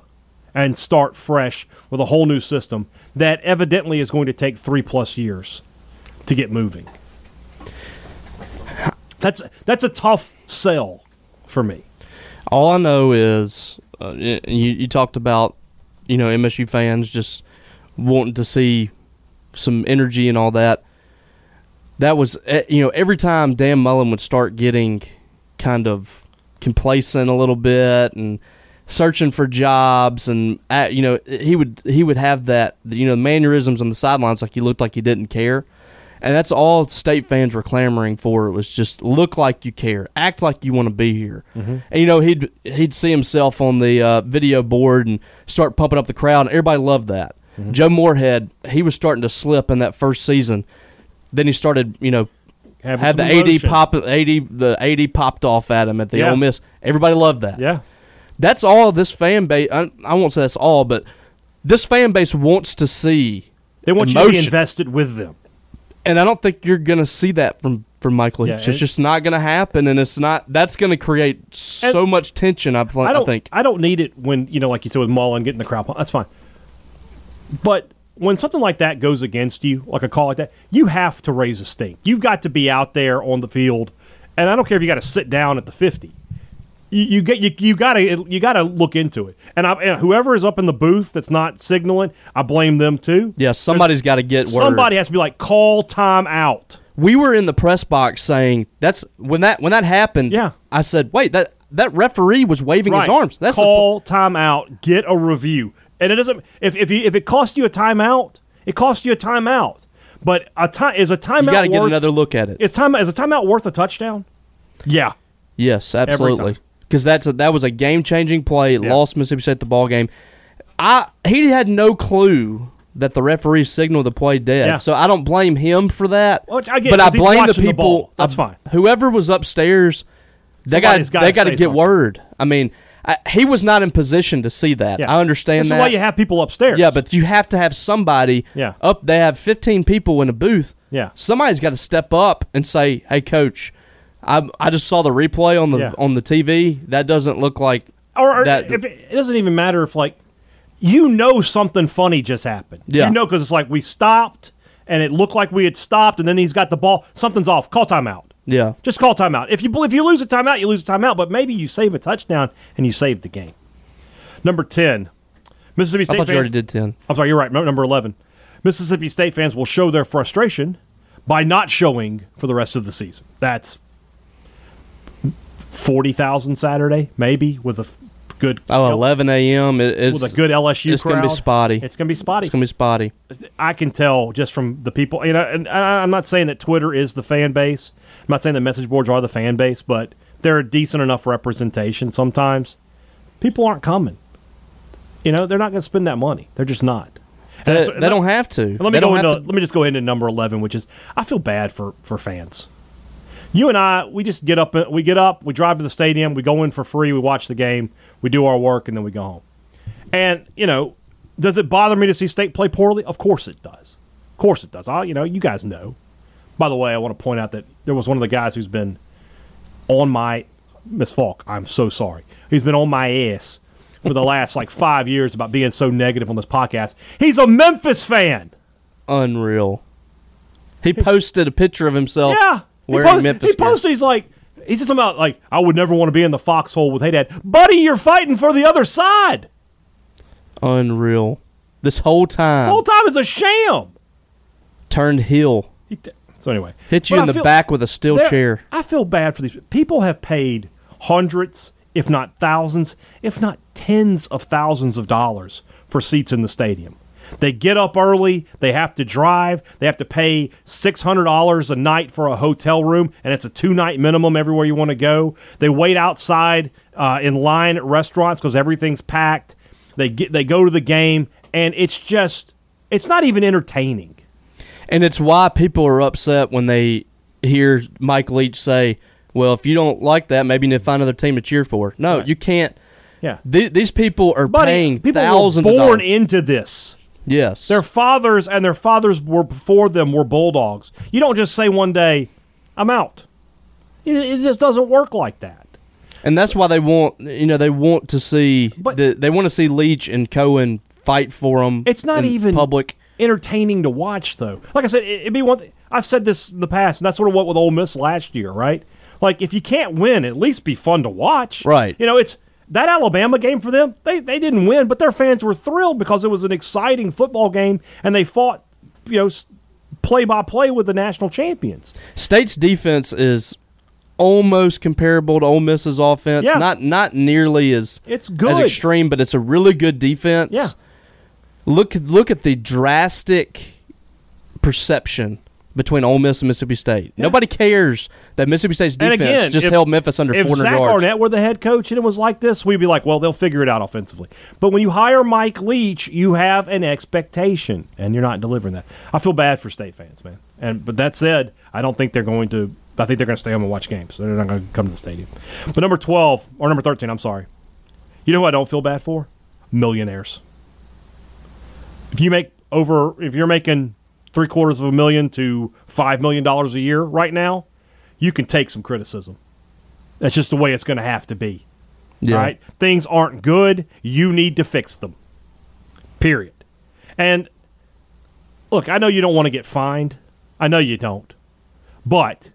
and start fresh with a whole new system that evidently is going to take three-plus years to get moving. That's, that's a tough sell for me. All I know is uh, you, you talked about, you know, M S U fans just wanting to see some energy and all that. That was, you know, every time Dan Mullen would start getting kind of complacent a little bit and searching for jobs, and you know, he would he would have that, you know, mannerisms on the sidelines, like he looked like he didn't care. And that's all State fans were clamoring for. It was just look like you care, act like you want to be here. Mm-hmm. And you know, he'd he'd see himself on the uh, video board and start pumping up the crowd. And everybody loved that. Mm-hmm. Joe Moorhead, he was starting to slip in that first season. Then he started, you know, Having had the emotion. A D pop, A D the A D popped off at him at the yeah. Ole Miss. Everybody loved that. Yeah, that's all this fan base. I, I won't say that's all, but this fan base wants to see. They want emotion. You to be invested with them, and I don't think you're going to see that from from Mike Leach. Yeah, it's, it's just not going to happen, and it's not. That's going to create so much tension. I, I, I think I don't need it when, you know, like you said with Mullen getting the crowd. That's fine. But when something like that goes against you, like a call like that, you have to raise a stink. You've got to be out there on the field, and I don't care if you got to sit down at the fifty. You, you get you, you got to you got to look into it. And, I, and whoever is up in the booth that's not signaling, I blame them too. Yeah, somebody's got to get word. Somebody has to be like, call time out. We were in the press box saying that's when that when that happened. Yeah, I said, wait, that that referee was waving right. his arms. That's call the, time out. Get a review. And it doesn't. If if you, if it costs you a timeout, it costs you a timeout. But a time is a timeout. You got to get another look at it. Is time is a timeout worth a touchdown? Yeah. Yes, absolutely. Because that's a, that was a game changing play. It yeah. lost Mississippi State the ball game. I he had no clue that the referee signaled the play dead. Yeah. So I don't blame him for that. Well, I get, but I blame the people. The that's I, fine. Whoever was upstairs, they got they got to get something. Word. I mean. I, he was not in position to see that. Yeah. I understand this that. That's why you have people upstairs. Yeah, but you have to have somebody yeah. up. They have fifteen people in a booth. Yeah. Somebody's got to step up and say, hey, Coach, I I just saw the replay on the yeah. on the T V. That doesn't look like or, or that. If it, it doesn't even matter if, like, you know something funny just happened. Yeah. You know, because it's like we stopped, and it looked like we had stopped, and then he's got the ball. Something's off. Call timeout. Yeah, just call timeout. If you if you lose a timeout, you lose a timeout. But maybe you save a touchdown and you save the game. Number ten, Mississippi State. I thought fans, you already did ten. I'm sorry, you're right. Number eleven, Mississippi State fans will show their frustration by not showing for the rest of the season. That's forty thousand Saturday, maybe with a good oh eleven a.m. It's with a good L S U. It's crowd. gonna be spotty. It's gonna be spotty. It's gonna be spotty. I can tell just from the people. You know, and I'm not saying that Twitter is the fan base. I'm not saying the message boards are the fan base, but they're a decent enough representation. Sometimes people aren't coming. You know, they're not going to spend that money. They're just not. They, and they don't have to. Let me go into, to. Let me just go into number eleven, which is I feel bad for, for fans. You and I, we just get up. We get up. We drive to the stadium. We go in for free. We watch the game. We do our work, and then we go home. And you know, does it bother me to see State play poorly? Of course it does. Of course it does. I, you know, you guys know. By the way, I want to point out that there was one of the guys who's been on my – Miss Falk, I'm so sorry. He's been on my ass for the last, like, five years about being so negative on this podcast. He's a Memphis fan. Unreal. He posted a picture of himself yeah, wearing he post, Memphis. He posted – he's like – he said something about, like, I would never want to be in the foxhole with Hadad. Buddy, you're fighting for the other side. Unreal. This whole time. This whole time is a sham. Turned heel. He t- So anyway, hit you in the back with a steel chair. I feel bad for these people. Have paid hundreds, if not thousands, if not tens of thousands of dollars for seats in the stadium. They get up early. They have to drive. They have to pay six hundred dollars a night for a hotel room, and it's a two-night minimum everywhere you want to go. They wait outside uh, in line at restaurants because everything's packed. They get, they go to the game, and it's just – it's not even entertaining. And it's why people are upset when they hear Mike Leach say, well, if you don't like that, maybe you need to find another team to cheer for. No, right. You can't. Yeah, Th- These people are Buddy, paying people thousands of dollars. People were born into this. Yes. Their fathers and their fathers were before them were Bulldogs. You don't just say one day, I'm out. It, it just doesn't work like that. And that's why they want, you know, they want to see, but, the, they want to see Leach and Cohen fight for them. It's not in even public. Entertaining to watch, though. Like I said, it, it'd be one thing. I've said this in the past, and that's sort of what with Ole Miss last year, right? Like, if you can't win, at least be fun to watch. Right. You know, it's that Alabama game for them, they, they didn't win, but their fans were thrilled because it was an exciting football game, and they fought, you know, play-by-play with the national champions. State's defense is almost comparable to Ole Miss's offense. Yeah. Not not nearly as, it's good. as extreme, but it's a really good defense. Yeah. Look, look at the drastic perception between Ole Miss and Mississippi State. Yeah. Nobody cares that Mississippi State's defense again, just if, held Memphis under four hundred yards. If Zach Arnett were the head coach and it was like this, we'd be like, well, they'll figure it out offensively. But when you hire Mike Leach, you have an expectation, and you're not delivering that. I feel bad for State fans, man. And But that said, I don't think they're going to – I think they're going to stay home and watch games. They're not going to come to the stadium. But number twelve – or number thirteen, I'm sorry. You know who I don't feel bad for? Millionaires. If you make over, if you're making three quarters of a million to five million dollars a year right now, you can take some criticism. That's just the way it's going to have to be. Yeah. Right? Things aren't good. You need to fix them. Period. And look, I know you don't want to get fined. I know you don't. But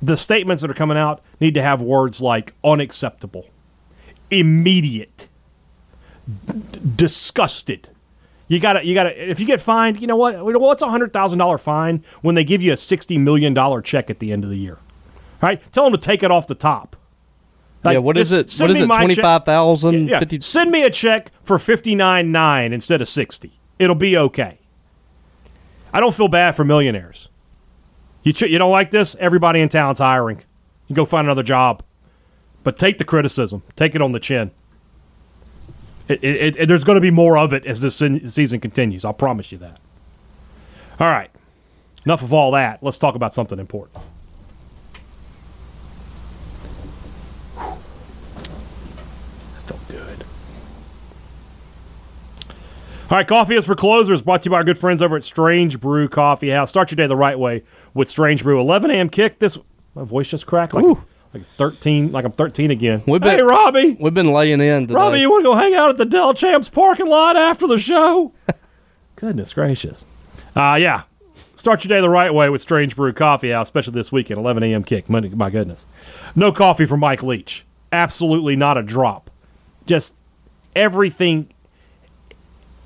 the statements that are coming out need to have words like unacceptable, immediate, d- disgusted. You gotta, you gotta. If you get fined, you know what? What's a hundred thousand dollar fine when they give you a sixty million dollar check at the end of the year? Right? Tell them to take it off the top. Like, yeah. What is it? What is it? Twenty five thousand. Yeah, yeah. Send me a check for fifty nine nine instead of sixty. It'll be okay. I don't feel bad for millionaires. You ch- you don't like this? Everybody in town's hiring. You go find another job, but take the criticism. Take it on the chin. It, it, it, there's going to be more of it as this season continues. I'll promise you that. All right. Enough of all that. Let's talk about something important. I felt good. All right. Coffee is for Closers, brought to you by our good friends over at Strange Brew Coffee House. Start your day the right way with Strange Brew. eleven a.m. kick. This my voice just cracked. Like, ooh. Like thirteen, like I'm thirteen again. We've been, hey, Robbie. We've been laying in today. Robbie, you want to go hang out at the Dell Champs parking lot after the show? Goodness gracious. Uh, yeah. Start your day the right way with Strange Brew Coffee House, especially this weekend, eleven a.m. kick. Monday, my goodness. No coffee for Mike Leach. Absolutely not a drop. Just everything,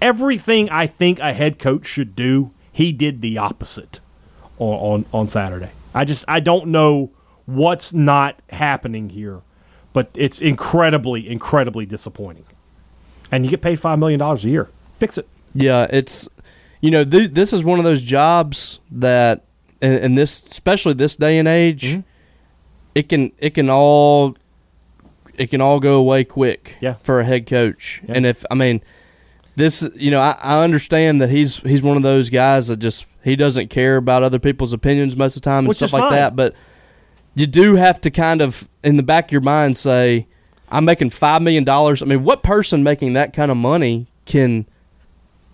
everything I think a head coach should do, he did the opposite on, on, on Saturday. I just, I don't know what's not happening here, but it's incredibly, incredibly disappointing. And you get paid five million dollars a year. Fix it. Yeah, it's, you know, th- this is one of those jobs that, and, and this, especially this day and age, mm-hmm. it can it can all it can all go away quick yeah. for a head coach. Yeah. And if, I mean, this, you know, I, I understand that he's he's one of those guys that just, he doesn't care about other people's opinions most of the time and Which stuff like fine. that, but you do have to kind of, in the back of your mind, say, I'm making five million dollars. I mean, what person making that kind of money can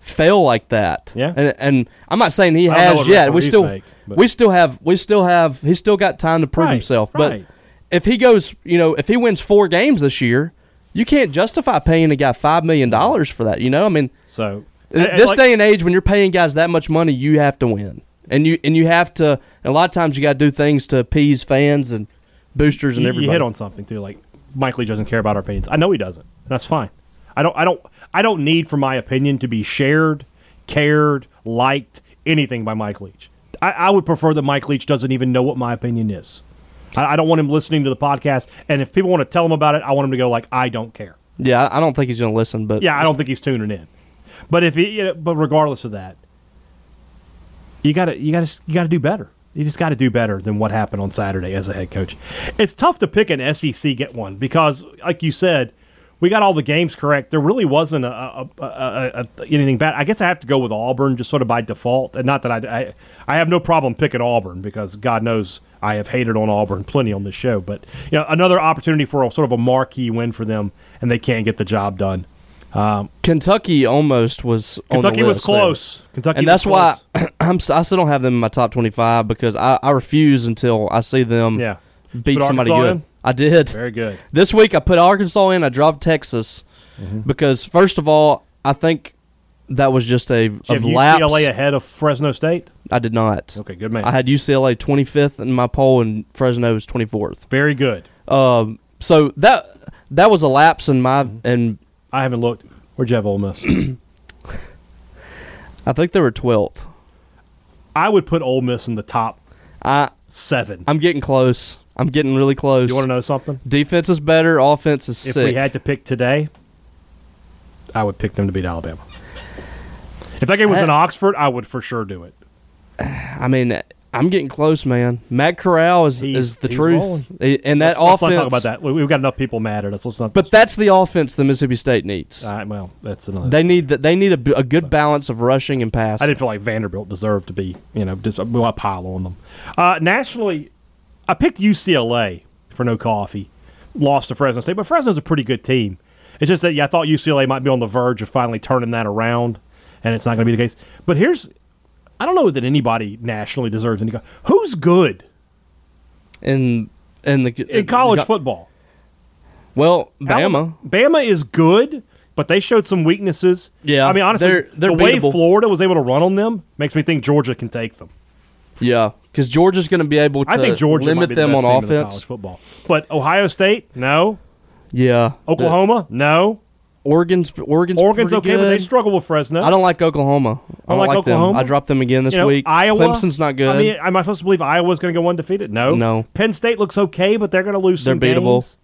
fail like that? Yeah. And, and I'm not saying he has yet. We still make, we still have, we still have, he's still got time to prove right, himself. Right. But if he goes, you know, if he wins four games this year, you can't justify paying a guy five million dollars for that. You know, I mean, so and, and this like, day and age, when you're paying guys that much money, you have to win. And you and you have to, and a lot of times you got to do things to appease fans and boosters and you, everybody. You hit on something too, like Mike Lee doesn't care about our opinions. I know he doesn't. And that's fine. I don't. I don't. I don't need for my opinion to be shared, cared, liked, anything by Mike Leach. I, I would prefer that Mike Leach doesn't even know what my opinion is. I, I don't want him listening to the podcast. And if people want to tell him about it, I want him to go like, I don't care. Yeah, I don't think he's going to listen. But yeah, I don't think he's tuning in. But if it, you know, but regardless of that, you got to you got to you got to do better. You just got to do better than what happened on Saturday as a head coach. It's tough to pick an S E C get one because, like you said, we got all the games correct. There really wasn't a, a, a, a, a anything bad. I guess I have to go with Auburn just sort of by default. And not that I, I, I have no problem picking Auburn because God knows I have hated on Auburn plenty on this show. But you know, another opportunity for a, sort of a marquee win for them, and they can't get the job done. Um, Kentucky almost was on Kentucky the list was close. There. Kentucky and was that's close. Why I'm, I still don't have them in my top twenty-five because I, I refuse until I see them yeah. beat Put somebody Arkansas good. In? I did. Very good. This week I put Arkansas in. I dropped Texas mm-hmm. because, first of all, I think that was just a, a have lapse. U C L A ahead of Fresno State? I did not. Okay, good man. I had U C L A twenty-fifth in my poll and Fresno was twenty-fourth. Very good. Um, so that that was a lapse in my mm-hmm. – and I haven't looked. Where'd you have Ole Miss? I think they were twelfth. I would put Ole Miss in the top I, seven. I'm getting close. I'm getting really close. You want to know something? Defense is better. Offense is if sick. If we had to pick today, I would pick them to beat Alabama. If that game was I, in Oxford, I would for sure do it. I mean, I'm getting close, man. Matt Corral is, he's, is the truth. Rolling. And that let's, offense. Let's not talk about that. We, we've got enough people mad at us. Let's not. But that's the offense that Mississippi State needs. All right, well, that's another. They thing. need the, They need a, a good so, balance of rushing and passing. I didn't feel like Vanderbilt deserved to be, you know, just a pile on them. Uh, nationally, I picked U C L A for no coffee, lost to Fresno State, but Fresno's a pretty good team. It's just that yeah, I thought U C L A might be on the verge of finally turning that around, and it's not going to be the case. But here's – I don't know that anybody nationally deserves any coffee. Who's good in, in, the, in college in, football? Well, Bama. Bama is good, but they showed some weaknesses. Yeah. I mean, honestly, they're, they're the beatable. way Florida was able to run on them makes me think Georgia can take them. Yeah, because Georgia's going to be able to I think Georgia limit might be them the best on team offense. In college football. But Ohio State, no. Yeah. Oklahoma, the, no. Oregon's Oregon's, Oregon's okay, good. But they struggle with Fresno. I don't like Oklahoma. I don't I like, like Oklahoma. them. I dropped them again this you know, week. Iowa, Clemson's not good. I mean, am I supposed to believe Iowa's going to go undefeated? No. No. Penn State looks okay, but they're going to lose. They're some beatable. Games.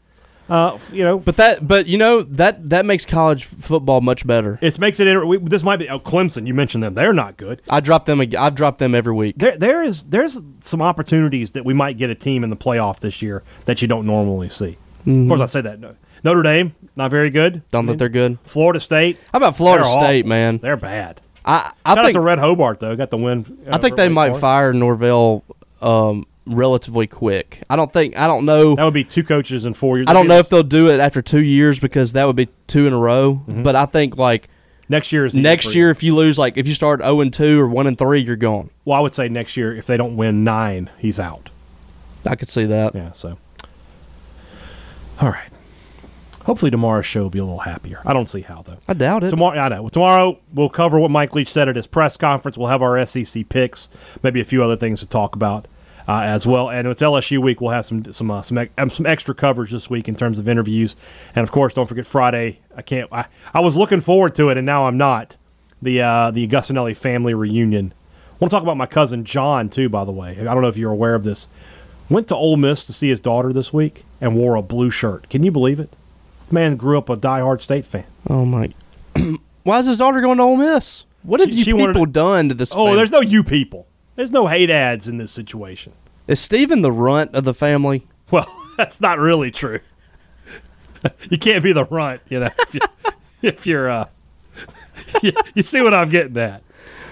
Uh, you know, but that, but you know that that makes college football much better. It makes it. We, this might be oh, Clemson. You mentioned them; they're not good. I dropped them. I've dropped them every week. There, there is there's some opportunities that we might get a team in the playoff this year that you don't normally see. Mm-hmm. Of course, I say that. No. Notre Dame, not very good. Don't I mean, think they're good. Florida State, how about Florida State, awful. man? They're bad. I, I think the Red Hobart though got the win. Uh, I think they might hard. fire Norvell. Um, Relatively quick. I don't think. I don't know. That would be two coaches in four years. I don't know if they'll do it after two years because that would be two in a row. Mm-hmm. But I think like next year is next year. If you lose, like if you start zero and two or one and three, you're gone. Well, I would say next year if they don't win nine, he's out. I could see that. Yeah. So, all right. Hopefully tomorrow's show will be a little happier. I don't see how though. I doubt it. Tomorrow, I know. Tomorrow we'll cover what Mike Leach said at his press conference. We'll have our S E C picks, maybe a few other things to talk about. Uh, as well, and it's L S U week. We'll have some some uh, some um, some extra coverage this week in terms of interviews, and of course, don't forget Friday. I can't. I, I was looking forward to it, and now I'm not. The uh, the Agostinelli family reunion. I want to talk about my cousin John too. By the way, I don't know if you're aware of this. Went to Ole Miss to see his daughter this week and wore a blue shirt. Can you believe it? Man grew up a diehard State fan. Oh my! Why is his daughter going to Ole Miss? What have she, you she people to, done to this? Oh, family? There's no you people. There's no hate ads in this situation. Is Steven the runt of the family? Well, that's not really true. You can't be the runt, you know, if, you, if you're uh, – you, you see what I'm getting at.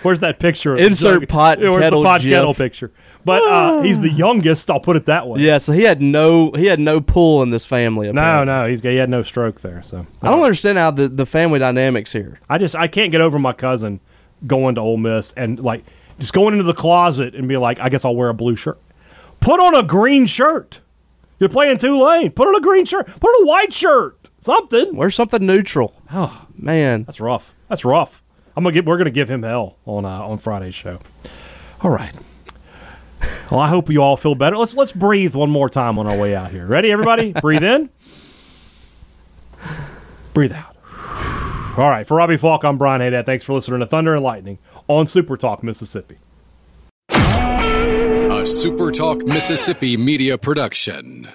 Where's that picture? Of Insert the, pot and where's kettle the pot gif. kettle picture. But uh, he's the youngest, I'll put it that way. Yeah, so he had no he had no pull in this family. Apparently. No, no, he's he had no stroke there. So I don't understand how the, the family dynamics here. I just – I can't get over my cousin going to Ole Miss and, like – just going into the closet and be like, I guess I'll wear a blue shirt. Put on a green shirt. You're playing Tulane. Put on a green shirt. Put on a white shirt. Something. Wear something neutral. Oh, man. That's rough. That's rough. I'm gonna get, We're going to give him hell on uh, on Friday's show. All right. Well, I hope you all feel better. Let's, let's breathe one more time on our way out here. Ready, everybody? Breathe in. Breathe out. All right. For Robbie Falk, I'm Brian Hadad. Thanks for listening to Thunder and Lightning on Super Talk Mississippi. A Super Talk Mississippi media production.